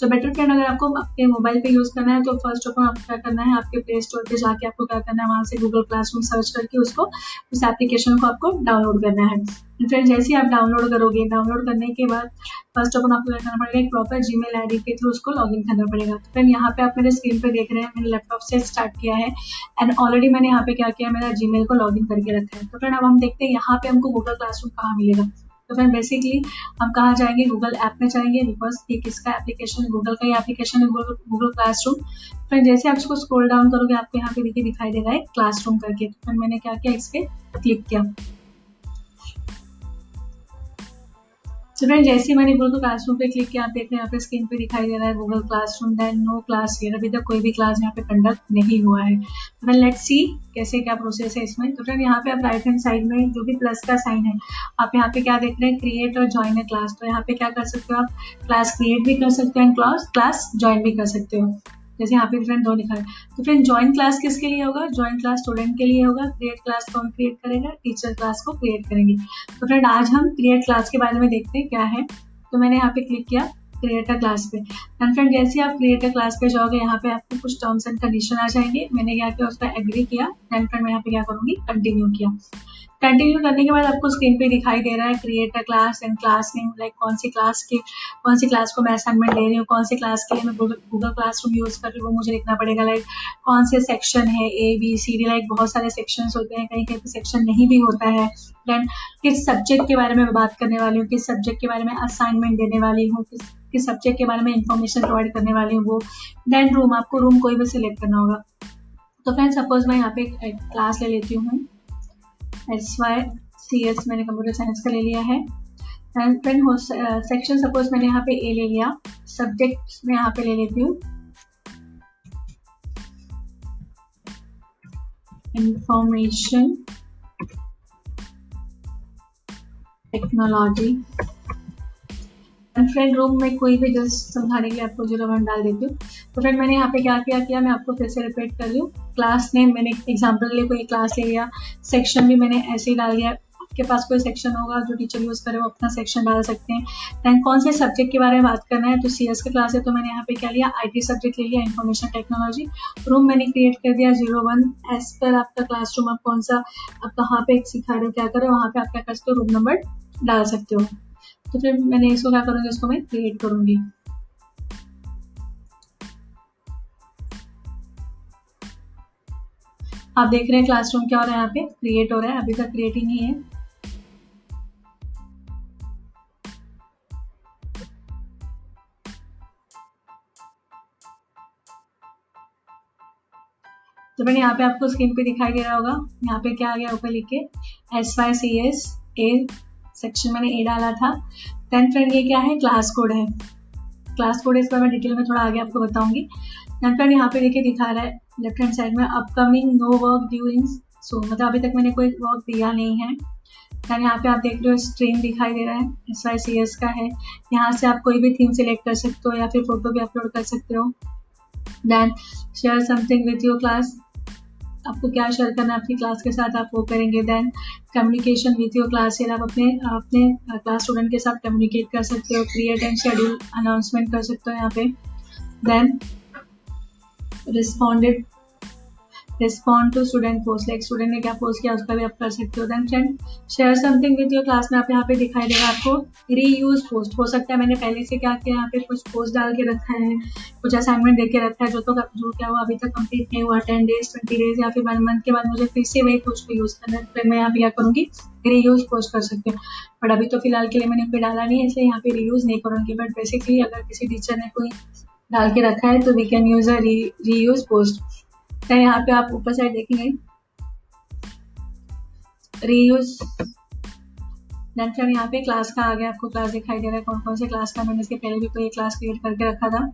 सो बेटर फ्रेंड अगर आपको अपने मोबाइल पे यूज़ करना है तो फर्स्ट ऑफ ऑल आपको क्या करना है, आपके प्ले स्टोर पे जाके आपको क्या करना है, वहाँ से गूगल क्लासरूम सर्च करके उसको उस एप्लीकेशन को आपको डाउनलोड करना है। फ्रेंड जैसे ही आप डाउनलोड करोगे, डाउनलोड करने के बाद फर्स्ट अपन आपको क्या करना पड़ेगा, एक प्रॉपर जीमेल आईडी के थ्रू उसको लॉगिन करना पड़ेगा। तो फ्रेंड यहाँ पे आप मेरे स्क्रीन पे देख रहे हैं, मैंने लैपटॉप से स्टार्ट किया है एंड ऑलरेडी मैंने यहाँ पे क्या किया, मेरा जीमेल को लॉगिन करके रखा है। तो फ्रेंड अब हम देखते हैं यहाँ पे हमको गूगल क्लासरूम कहाँ मिलेगा। तो फ्रेंड बेसिकली हम कहाँ जाएंगे, गूगल ऐप में जाएंगे, बिकॉज ये किसका एप्लीकेशन है, गूगल का ही एप्लीकेशन है, गूगल क्लासरूम। फ्रेंड जैसे आप इसको स्क्रॉल डाउन करोगे आपको यहाँ पे देखिए दिखाई देगा है क्लासरूम करके। तो फ्रेंड मैंने क्या किया, इस पर क्लिक किया। तो फ्रेंड जैसे मैंने गूगल क्लासरूम पे क्लिक किया, आप देख रहे हैं यहाँ पे स्क्रीन पे दिखाई दे रहा है Google classroom then no class here. अभी तक कोई भी क्लास यहाँ पे कंडक्ट नहीं हुआ है। तो फ्रेंड लेट्स सी कैसे क्या प्रोसेस है इसमें। तो फ्रेंड यहाँ पे आप राइट हैंड साइड में जो भी प्लस का साइन है, आप यहाँ पे क्या देख रहे हैं, क्रिएट और ज्वाइन ए क्लास। तो यहाँ पे क्या कर सकते हो, आप क्लास क्रिएट भी कर सकते हो एंड क्लास ज्वाइन भी कर सकते हो, जैसे यहाँ पे फ्रेंड दो लिखा है। तो फ्रेंड ज्वाइन क्लास किसके लिए होगा, ज्वाइन क्लास स्टूडेंट के लिए होगा, क्रिएट क्लास को हम क्रिएट करेंगे, टीचर क्लास को क्रिएट करेंगे। तो फ्रेंड आज हम क्रिएट क्लास के बारे में देखते हैं क्या है। तो मैंने यहाँ पे क्लिक किया क्रिएट अ क्लास पे एंड फ्रेंड जैसे आप क्रिएट अ क्लास पे जाओगे यहाँ पे आपको कुछ टर्म्स एंड कंडीशन आ जाएंगे। मैंने क्या किया, उस पर एग्री किया एंड फ्रेंड मैं यहाँ पे क्या करूँगी, कंटिन्यू किया। कंटिन्यू करने के बाद आपको स्क्रीन पे दिखाई दे रहा है create a class and class name, like कौन सी क्लास को मैं असाइनमेंट ले रही हूँ, कौन सी क्लास के लिए मैं गूगल क्लासरूम यूज़ कर रही हूँ वो मुझे लिखना पड़ेगा। लाइक कौन से सेक्शन है, A, B, C, D, like बहुत सारे सेक्शंस होते हैं, कहीं कहीं सेक्शन नहीं भी होता है। देन किस सब्जेक्ट के बारे में बात करने वाली हूँ, किस सब्जेक्ट के बारे में असाइनमेंट देने वाली हूँ, किस सब्जेक्ट के बारे में इंफॉर्मेशन प्रोवाइड करने वाली हूँ वो। देन रूम, आपको रूम कोई भी सिलेक्ट करना होगा। तो फ्रेंड सपोज मैं यहाँ पे एक क्लास ले लेती हूँ SYCS, मैंने कंप्यूटर साइंस का ले लिया है एंड फ्रेंड सेक्शन सपोज मैंने यहाँ पे A ले लिया, सब्जेक्ट मैं यहाँ पे ले लेती हूँ information technology and friend room में कोई भी जस्ट समझाने के लिए आपको 01 डाल देती हूँ। तो फ्रेंड मैंने यहाँ पे क्या किया मैं आपको फिर से रिपीट कर रही हूँ। क्लास नेम मैंने एग्जाम्पल के लिए कोई क्लास ले लिया, सेक्शन भी मैंने ऐसे ही डाल दिया, आपके पास कोई सेक्शन होगा जो टीचर यूज़ करे वो अपना सेक्शन डाल सकते हैं। दैन कौन से सब्जेक्ट के बारे में बात करना है, तो CS का क्लास है तो मैंने यहाँ पे क्या लिया, IT सब्जेक्ट ले लिया, इन्फॉर्मेशन टेक्नोलॉजी। रूम मैंने क्रिएट कर दिया 01 एस पर आपका क्लासरूम, आप कौन सा, आप कहाँ पे सिखा रहे हो, क्या कर रहे हो, वहाँ पे आप क्या कर सकते हो, रूम नंबर डाल सकते हो। तो फिर मैंने इसको क्या करूँगी, इसको मैं क्रिएट करूँगी। आप देख रहे हैं क्लासरूम क्या हो रहा है, यहाँ पे क्रिएट हो रहा है, अभी तक क्रिएट ही नहीं है। तो मैंने यहाँ पे आपको स्क्रीन पे दिखाई दे रहा होगा, यहाँ पे क्या आ गया ऊपर लिख के SYCS A, सेक्शन मैंने A डाला था। देन फ्रेंड ये क्या है, क्लास कोड है, क्लास कोड इस पर मैं डिटेल में थोड़ा आगे आपको बताऊंगी। देन फ्रेंड यहाँ पे देखिए दिखा रहा है लेफ्ट हैंड साइड में upcoming no work during so, मतलब अभी तक मैंने कोई वर्क दिया नहीं है। यानी यहाँ पे आप देख रहे हो स्ट्रीम दिखाई दे रहा है SYCS का है, यहाँ से आप कोई भी थीम सिलेक्ट कर सकते हो या फिर फोटो भी अपलोड कर सकते हो। Then share something with your class, आपको क्या शेयर करना है आपकी क्लास के साथ आप वो करेंगे। Then communication with your class, आप अपने क्लास स्टूडेंट के साथ कम्युनिकेट कर सकते हो, क्रिएट एंड शेड्यूल अनाउंसमेंट कर सकते हो यहाँ पे। Then respond to student post, like student ने क्या पोस्ट किया उसका भी आप कर सकते हो। Then friend share something with your class में आप यहाँ पे दिखाई देगा आपको रीयूज पोस्ट, हो सकता है मैंने पहले से क्या किया यहाँ पे कुछ पोस्ट डाल के रखा है, कुछ असाइनमेंट दे के रखा है जो क्या हुआ अभी तक कंप्लीट नहीं हुआ, 10 days 20 days या फिर 1 month के बाद मुझे फिर से वही पोस्ट को यूज करना है। फिर मैं यहाँ पे क्या करूँगी, रीयूज पोस्ट कर सकते हो, बट अभी तो फिलहाल के लिए मैंने कोई डाला नहीं है इसलिए यहाँ पे रीयूज नहीं करूँगी। बट बेसिकली अगर किसी टीचर ने कोई डाल के रखा है तो we can use a reuse post. Then यहाँ पे आप ऊपर साइड देखेंगे रीयूज। देन फ्रेंड यहाँ पे क्लास का आ गया, आपको क्लास दिखाई दे रहा है कौन कौन से क्लास का, मैंने इसके पहले भी कोई क्लास क्रिएट करके रखा था।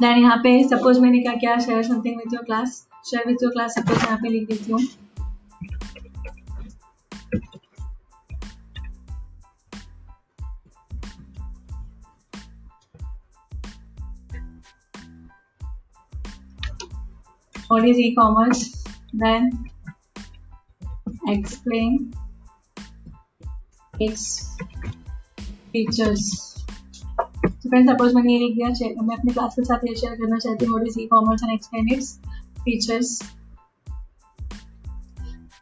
देन यहाँ पे सपोज मैंने क्या किया, share something with your class, share with your class suppose यहाँ पे लिख देती हूँ। What is e-commerce? Then explain its features. तो फ्रेंड सपोज मैंने ये लिख दिया, मैं अपने क्लास के साथ ये शेयर करना चाहती हूँ, what is e-commerce and explain its features.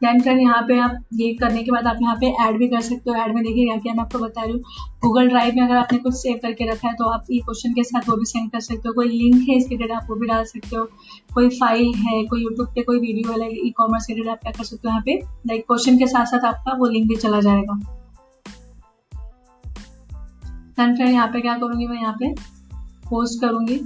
Then friend यहाँ पे आप ये करने के बाद आप यहाँ पे ऐड भी कर सकते हो। ऐड में देखिए यहाँ पे मैं आपको बता रही हूँ गूगल ड्राइव में अगर आपने कुछ सेव करके रखा है तो आप ये क्वेश्चन के साथ वो भी सेंड कर सकते हो। कोई लिंक है इसके जगह आप वो भी डाल सकते हो, कोई फाइल है, कोई यूट्यूब पे कोई वीडियो है, लाइक ई कॉमर्स के रिलेटेड आप क्या कर सकते हो यहाँ पे लाइक क्वेश्चन के साथ साथ आपका वो लिंक भी चला जाएगा। देन फ्रेंड यहाँ पे क्या करूँगी मैं यहाँ पे पोस्ट करूँगी।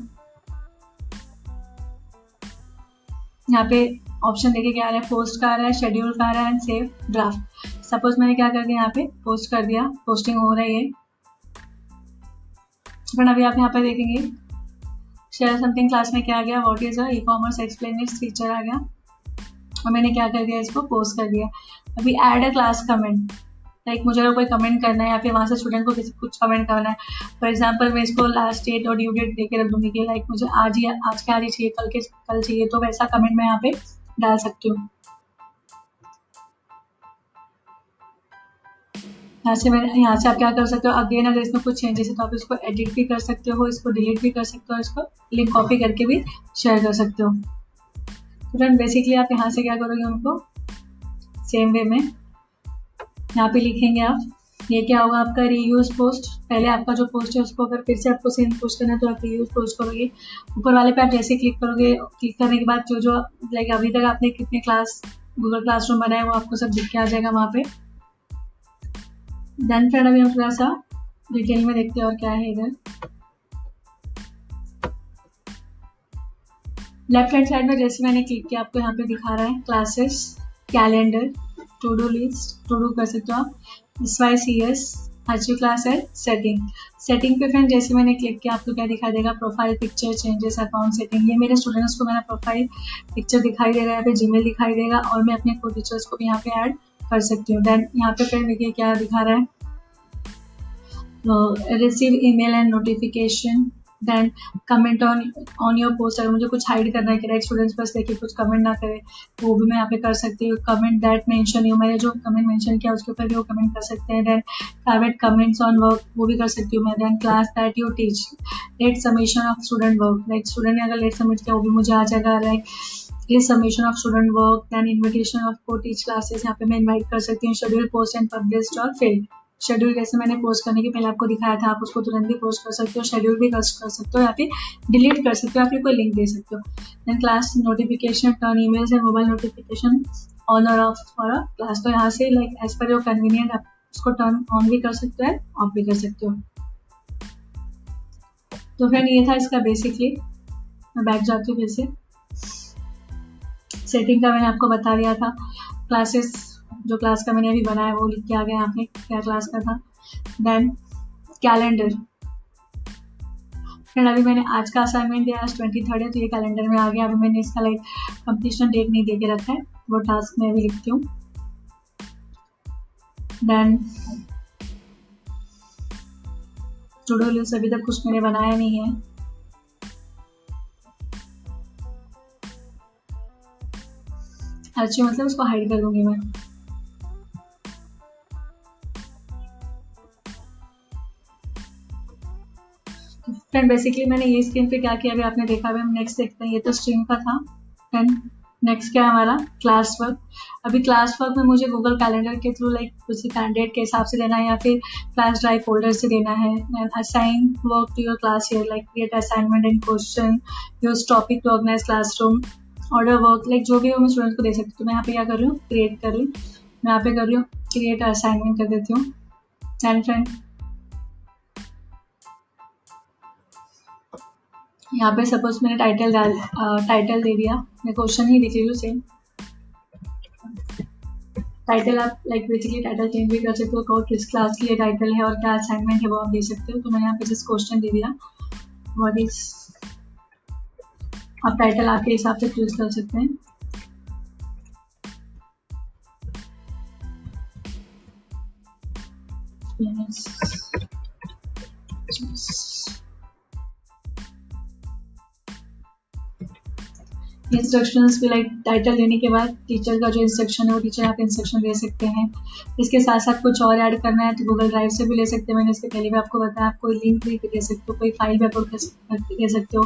यहाँ पे ऑप्शन देखिए क्या आ रहा है, पोस्ट का आ रहा है, शेड्यूल का आ रहा है, एंड सेव ड्राफ्ट। सपोज मैंने क्या कर दिया यहाँ पे पोस्ट कर दिया, पोस्टिंग हो रही है। फिर अभी आप यहाँ पे देखेंगे शेयर समथिंग क्लास में क्या आ गया, what is a e commerce explain its feature आ गया और मैंने क्या कर दिया इसको पोस्ट कर दिया। अभी add a class comment, like मुझे अगर कोई कमेंट करना है या फिर वहाँ से स्टूडेंट को किसी कुछ कमेंट करना है, फॉर एग्जांपल मैं इसको लास्ट डेट और ड्यू डेट देके रख दूँगी कि लाइक मुझे आज के आज ही चाहिए, कल के कल चाहिए, तो वैसा कमेंट मैं यहाँ पे डाल सकती हूँ। यहाँ से आप क्या कर सकते हो, अगेन अगर इसमें कुछ चेंजेस है तो आप इसको एडिट भी कर सकते हो, इसको डिलीट भी कर सकते हो, इसको लिंक कॉपी करके भी शेयर कर सकते हो। तो फ्रेंड बेसिकली आप यहाँ से क्या करोगे, उनको सेम वे में यहाँ पे लिखेंगे आप। ये क्या होगा आपका रीयूज पोस्ट, पहले आपका जो पोस्ट है उसको अगर फिर से आपको सेम पोस्ट करना है तो आप रीयूज पोस्ट करोगे। ऊपर वाले पे आप जैसे क्लिक करोगे, क्लिक करने के बाद जो जो लाइक अभी तक आपने कितने क्लास गूगल क्लासरूम बनाए वो आपको सब दिख के आ जाएगा वहाँ पे। देन फ्रेंड अभी हम थोड़ा सा डिटेल में देखते हैं और क्या है इधर। लेफ्ट हैंड साइड में जैसे मैंने क्लिक किया आपको यहाँ पे दिखा रहा है classes, calendar, to do list, to do कर सकते हो आप, SYCS, अच्छी क्लास है, सेटिंग। सेटिंग पे फ्रेंड जैसे मैंने क्लिक किया आपको क्या दिखाई देगा, profile picture, changes, account setting. ये मेरे स्टूडेंट्स को मेरा प्रोफाइल पिक्चर दिखाई देगा, यहाँ पे जीमेल दिखाई देगा और मैं अपने को टीचर्स को भी यहाँ पे ऐड कर सकती हूँ। देन यहाँ पे फ्रेंड देखिए क्या दिखा रहा है, receive email and notification, then comment on your post. अगर मुझे कुछ हाइड करना है कि राइट स्टूडेंट्स बस देखिए कुछ कमेंट ना करे तो वो भी मैं यहाँ पे कर सकती हूँ। कमेंट दैट मेंशन यू, मैंने जो कमेंट मेंशन किया उसके ऊपर भी वो कमेंट कर सकते हैं। Then private comments on work वो भी कर सकती हूँ मैं। Then class that you teach, late submission of student work, like student ने अगर लेट सबमिट किया वो भी मुझे आ जाएगा, like late submission of student work. Then invitation of को टीच क्लासेस, यहाँ पे मैं इन्वाइट कर सकती हूँ। शेड्यूल पोस्ट एंड पब्लिश और फिल्ड, शेड्यूल जैसे मैंने पोस्ट करने के पहले आपको दिखाया था, आप उसको तुरंत भी पोस्ट कर सकते हो, शेड्यूल भी कर सकते हो या फिर डिलीट कर सकते हो या फिर कोई लिंक दे सकते हो। Then class notification, turn emails and mobile notification on और ऑफ फॉर अ क्लास, तो यहाँ से like as per your convenient आप उसको टर्न ऑन भी कर सकते हो, ऑफ भी कर सकते हो। तो फ्रेंड ये था इसका बेसिकली। मैं बैठ जाती हूँ फिर से, सेटिंग का मैंने आपको बता दिया था, क्लासेस जो क्लास का मैंने अभी बनाया वो लिख के आ गया यहाँ पे क्या क्लास का था। देन कैलेंडर, फ्रेंड अभी मैंने आज का असाइनमेंट दिया, आज 23rd है तो ये कैलेंडर में आ गया। अभी मैंने इसका लाइक कंप्लीशन डेट नहीं दे के रखा है, वो टास्क मैं अभी लिखती हूँ। देन टू डू लिस्ट, अभी तक कुछ मैंने बनाया नहीं है। अच्छी मतलब उसको हाइड कर दूंगी मैं। फ्रेंड बेसिकली मैंने ये स्क्रीन पे क्या किया अभी आपने देखा, अभी हम नेक्स्ट देखते हैं। ये तो स्ट्रीम का था, देन नेक्स्ट क्या है हमारा क्लास वर्क। अभी क्लास वर्क में मुझे गूगल कैलेंडर के थ्रू लाइक किसी कैंडिडेट के हिसाब से देना है या फिर क्लास ड्राइव फोल्डर से देना है। Assign work to your class year, like create assignment and question, use topic to organize classroom, order work, like जो भी हो मैं स्टूडेंट को दे सकती हूँ। तो मैं यहाँ पे क्या कर रही हूँ, क्रिएट कर रही हूँ, मैं यहाँ पे कर रही हूँ क्रिएट असाइनमेंट कर देती हूँ। एंड फ्रेंड यहाँ पे सपोज मैंने टाइटल दे दिया, मैं क्वेश्चन ही देती हूँ सेम टाइटल। आप लाइक बेसिकली टाइटल चेंज भी कर सकते हो, कहो किस क्लास के लिए टाइटल है और क्या असाइनमेंट है वो आप दे सकते हो। तो मैंने यहाँ पे जस्ट क्वेश्चन दे दिया, व्हाट इज, आप टाइटल आपके हिसाब से चूज कर सकते हैं। इंस्ट्रक्शंस भी लाइक टाइटल देने के बाद टीचर का जो इंस्ट्रक्शन है वो टीचर आप इंस्ट्रक्शन दे सकते हैं। इसके साथ साथ कुछ और ऐड करना है तो गूगल ड्राइव से भी ले सकते हैं, मैंने इसके पहले भी आपको बताया। आप कोई लिंक भी दे सकते हो, कोई फाइल भी अपलोड कर सकते हो,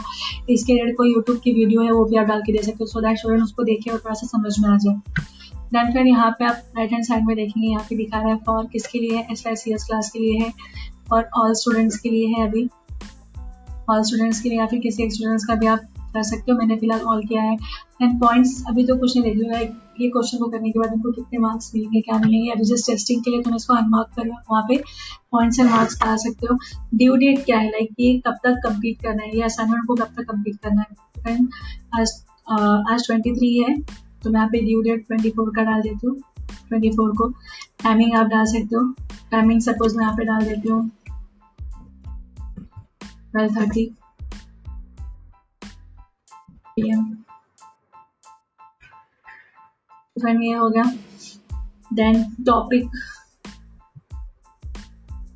इसके रिलेटेड कोई यूट्यूब की वीडियो है वो भी आप डाल के दे सकते हो, सो दैट स्टूडेंट उसको देखे और थोड़ा सा समझ में आ जाए। दैन फिर यहाँ पे आप राइट हैंड साइड में देखेंगे यहाँ पे दिखा रहा है फॉर किसके लिए है, SYCS क्लास के लिए है और ऑल स्टूडेंट्स के लिए है। अभी ऑल स्टूडेंट्स के लिए या फिर किसी एक स्टूडेंट्स का भी आप कर सकते हो। मैंने फिलहाल ऑल किया है। एंड पॉइंट्स अभी तो कुछ नहीं देख रहा है, ये क्वेश्चन को करने के बाद उनको कितने मार्क्स मिलेंगे क्या मिलेंगे। अभी जस्ट टेस्टिंग के लिए तुम इसको अनमार्क करो, वहाँ पे पॉइंट्स एंड मार्क्स पा सकते हो। ड्यू डेट क्या है, लाइक ये कब तक कम्प्लीट करना है, ये असाइनमेंट को कब तक कम्प्लीट करना है। आज 23 है तो मैं यहाँ पे ड्यू डेट 24 का डाल देती हूँ। 24 को टाइमिंग आप डाल सकते हो। टाइमिंग सपोज मैं यहाँ पे डाल देती हूँ 12:30 PM। ये हो गया। देन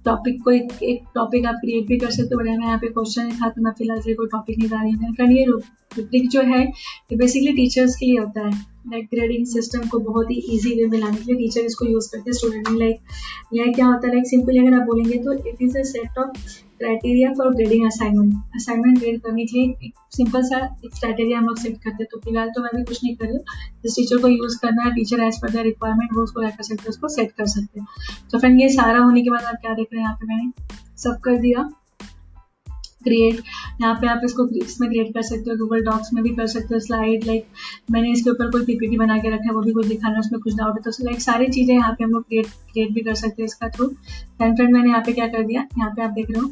टॉपिक को एक टॉपिक आप क्रिएट भी कर सकते हो। बढ़िया, मैं यहाँ पे क्वेश्चन नहीं था तो मैं फिलहाल से कोई टॉपिक नहीं ला रही हूँ। फ्रेंड, ये रूब्रिक जो है ये बेसिकली टीचर्स के लिए होता है, लाइक ग्रेडिंग सिस्टम को बहुत ही ईजी वे में लाने के लिए टीचर इसको यूज़ करते हैं। स्टूडेंट लाइक यह क्या होता है, लाइक सिंपली अगर आप बोलेंगे तो it is a set of criteria for grading assignment grade करने के लिए एक सिंपल सा एक क्राइटेरिया हम लोग सेट करते हैं। तो फिलहाल तो मैं भी कुछ नहीं कर रही हूँ, जिस टीचर को यूज़ करना है teacher as per the requirement वो उसको क्या कर सकते हैं, उसको सेट कर सकते हैं। तो फ्रेंड, ये सारा होने के बाद आप क्या देख रहे हैं, यहाँ पे मैंने सब कर दिया क्रिएट। यहाँ पे आप इसको इसमें क्रिएट कर सकते हो, गूगल डॉक्स में भी कर सकते हो। स्लाइड लाइक मैंने इसके ऊपर कोई पीपीटी बना के रखा है, वो भी कुछ दिखाना है, उसमें कुछ डाउट है तो लाइक सारी चीज़ें यहाँ पे हम लोग क्रिएट भी कर सकते हैं इसका थ्रू। एंड फ्रेंड, मैंने यहाँ पे क्या कर दिया, यहाँ पे आप देख रहे हो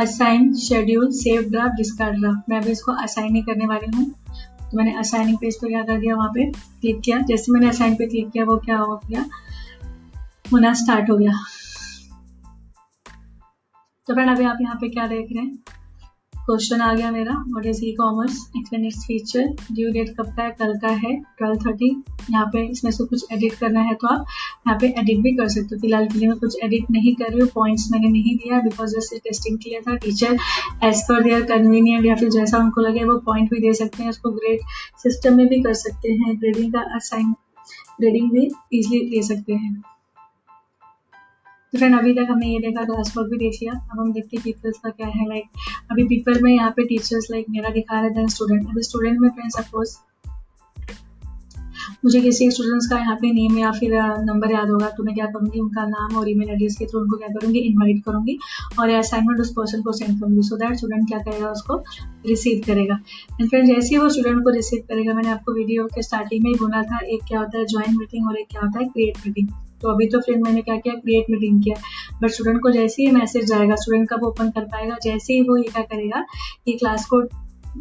assign schedule save draft discard draft. मैं अभी इसको असाइन नहीं करने वाली हूँ तो मैंने असाइनिंग पेज पर क्या कर दिया, वहाँ पे क्लिक किया। जैसे मैंने असाइन पे क्लिक किया वो क्या हो गया, होना स्टार्ट हो गया। तो फ्रेंड, अभी आप यहाँ पे क्या देख रहे हैं, क्वेश्चन आ गया मेरा, what is e commerce, explain its feature, due date कब का है, कल का है 12:30। यहाँ पे इसमें से कुछ एडिट करना है तो आप यहाँ पे एडिट भी कर सकते हो। फिलहाल के लिए मैं कुछ एडिट नहीं कर रही हूँ, पॉइंट्स मैंने नहीं दिया बिकॉज जैसे टेस्टिंग के लिए था। Teacher as per their convenient या फिर जैसा उनको लगे वो पॉइंट भी दे सकते हैं, उसको ग्रेड सिस्टम में भी कर सकते हैं, ग्रेडिंग का असाइन ग्रेडिंग भी ईजिली ले सकते हैं। तो फ्रेंड, अभी तक हमने ये देखा, क्लास वर्क भी देख लिया। अब हम देखते हैं पीपल्स का क्या है। लाइक अभी पीपल में यहाँ पे टीचर्स लाइक मेरा दिखा रहा है स्टूडेंट। अभी स्टूडेंट में फ्रेंड सपोज मुझे किसी स्टूडेंट्स का यहाँ पे नेम या फिर नंबर याद होगा तो मैं क्या करूँगी, उनका नाम और ईमेल एड्रेस के थ्रू उनको क्या करूँगी, इनवाइट करूँगी और असाइनमेंट उस पर्सन को सेंड करूँगी। सो दैट स्टूडेंट क्या करेगा, उसको रिसीव करेगा। एंड फ्रेंड, जैसे ही वो स्टूडेंट को रिसीव करेगा, मैंने आपको वीडियो के स्टार्टिंग में ही बोला था, एक क्या होता है ज्वाइन मीटिंग और एक क्या होता है क्रिएट मीटिंग। तो अभी तो फ्रेंड मैंने क्या किया, क्रिएट मीटिंग किया। बट स्टूडेंट को जैसे ही मैसेज आएगा, स्टूडेंट कब ओपन कर पाएगा, जैसे ही वो ये क्या करेगा, ये क्लास कोड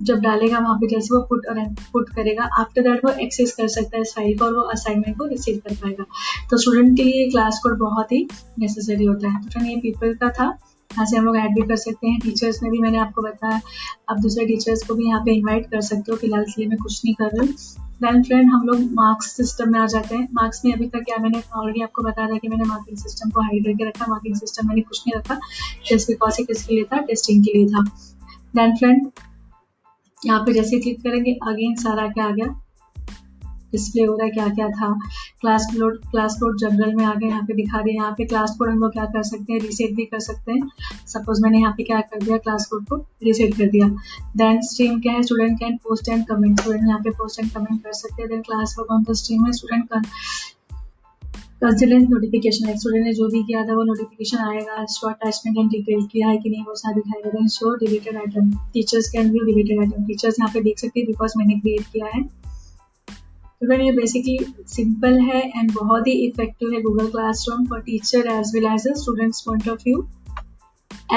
जब डालेगा वहाँ पे जैसे वो पुट और पुट करेगा, आफ्टर दैट वो एक्सेस कर सकता है इस फाइल को और वो असाइनमेंट को रिसीव कर पाएगा। तो स्टूडेंट के लिए क्लास कोड बहुत ही नेसेसरी होता है। तो फ्रेंड, ये पीपल का था, यहाँ से हम लोग ऐड भी कर सकते हैं। टीचर्स में भी मैंने आपको बताया, आप दूसरे टीचर्स को भी यहाँ पे इन्वाइट कर सकते हो। फिलहाल इसलिए मैं कुछ नहीं कर रही हूँ। दैन फ्रेंड, हम लोग मार्क्स सिस्टम में आ जाते हैं। मार्क्स में अभी तक क्या, मैंने ऑलरेडी आपको बताया था कि मैंने मार्किंग सिस्टम को हाइड करके रखा। मार्किंग सिस्टम मैंने कुछ नहीं रखा, जस्ट बिकॉज ये किसके लिए था, टेस्टिंग के लिए था। दैन फ्रेंड, यहाँ पे जैसे क्लिक करेंगे अगेन सारा क्या आ गया, डिस्प्ले हो रहा है क्या क्या था। क्लास कोड जनरल में आ गए, यहाँ पे दिखा दिया। यहाँ पे क्लास कोड हम लोग क्या कर सकते हैं, रीसेट भी कर सकते हैं। सपोज मैंने यहाँ पे क्या कर दिया, क्लास कोड को रीसेट कर दिया। देन स्ट्रीम क्या है, student can post and comment, student यहाँ पे पोस्ट एंड कमेंट कर सकते हैं। Then class work on the stream में स्टूडेंट कंसिडेंट नोटिफिकेशन, एक स्टूडेंट ने जो भी किया था वो नोटिफिकेशन आएगा, शॉर्ट अटैचमेंट एंड डिटेल किया है कि नहीं वो सारी दिखाई देगा। Show deleted item, teachers can view deleted item, teachers यहाँ पे देख सकते हैं बिकॉज मैंने क्रिएट किया है। तो फ्रेंड, ये बेसिकली सिंपल है एंड बहुत ही इफेक्टिव है Google classroom for teacher as well as students point of view.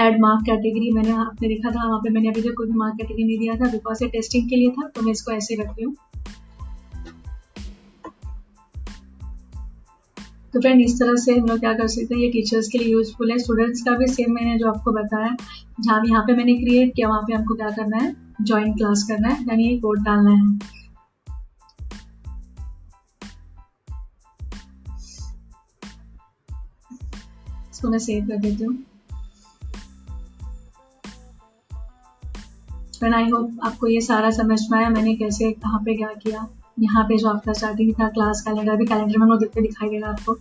Add mark category मैंने आपने देखा था, वहाँ पे मैंने अभी तक कोई भी मार्क कैटेगरी नहीं दिया था बिकॉज ये टेस्टिंग के लिए था तो मैं इसको ऐसे रख रही हूँ। तो फ्रेंड, इस तरह से हम लोग क्या कर सकते हैं, ये टीचर्स के लिए यूजफुल है। स्टूडेंट्स का भी सेम मैंने जो आपको बताया, जहाँ यहाँ पे मैंने क्रिएट किया वहाँ पे हमको क्या करना है, ज्वाइन क्लास करना है, यानी ये कोड डालना है। इसको मैं सेव कर देती हूँ। फ्रेंड, आई होप आपको ये सारा समझ में आया, मैंने कैसे कहाँ पे क्या किया। यहाँ पे जो आपका स्टार्टिंग था क्लास कैलेंडर, भी कैलेंडर में हम लोग दिखाई देगा आपको,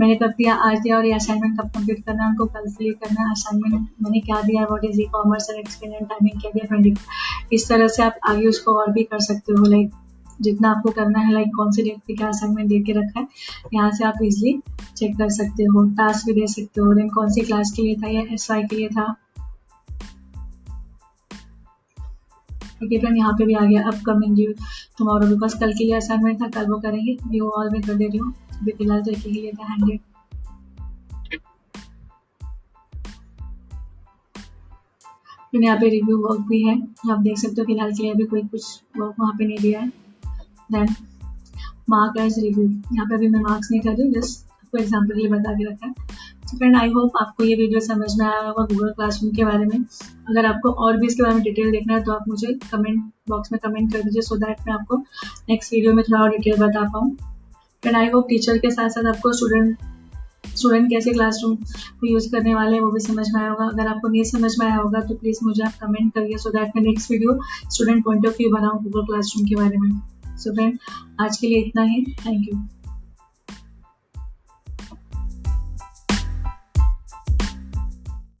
मैंने कब दिया, आज दिया और ये असाइनमेंट कब कंप्लीट करना है, उनको कल से ये करना है। असाइनमेंट मैंने क्या दिया, what is e commerce and explain timing क्या दिया। इस तरह से आप आगे उसको और भी कर सकते हो, लाइक जितना आपको करना है, लाइक कौन से डेट पे क्या असाइनमेंट दे के रखा है, यहाँ से आप इजीली चेक कर सकते हो। टास्क भी दे सकते हो, देन कौन सी क्लास के लिए था या एसआई के लिए था। ओके फ्रेंड, यहाँ पे भी आ गया अपकमिंग ड्यू टुमारो, बिकॉज कल के लिए असाइनमेंट था, कल वो करेंगे। न्यू ऑल में कर दे रही हूँ, अभी फिलहाल चेक के लिए था 100। फिर यहाँ पे रिव्यू वर्क भी है, आप देख सकते हो। फिलहाल के लिए अभी कोई कुछ वर्क वहाँ पे नहीं दिया है। देन मार्क एज रिव्यू, यहाँ पे अभी मैं मार्क्स नहीं कर रही, जस्ट आपको एग्जाम्पल के लिए बता के रखा है। तो फ्रेंड, आई होप आपको ये वीडियो समझ में आया होगा गूगल क्लासरूम के बारे में। अगर आपको और भी इसके बारे में डिटेल देखना है तो आप मुझे कमेंट बॉक्स में कमेंट कर दीजिए, सो दैट मैं आपको नेक्स्ट वीडियो में थोड़ा और डिटेल बता पाऊँ। फ्रेंड, आई होप टीचर के साथ साथ आपको स्टूडेंट कैसे क्लासरूम को यूज़ करने वाले हैं वो भी समझ में आया होगा। अगर आपको नहीं समझ में आया होगा तो प्लीज़ मुझे आप कमेंट करिए, सो दैट मैं next video student point of view बनाऊँ गूगल क्लासरूम के बारे में। सो फ्रेंड, आज के लिए इतना ही, थैंक यू।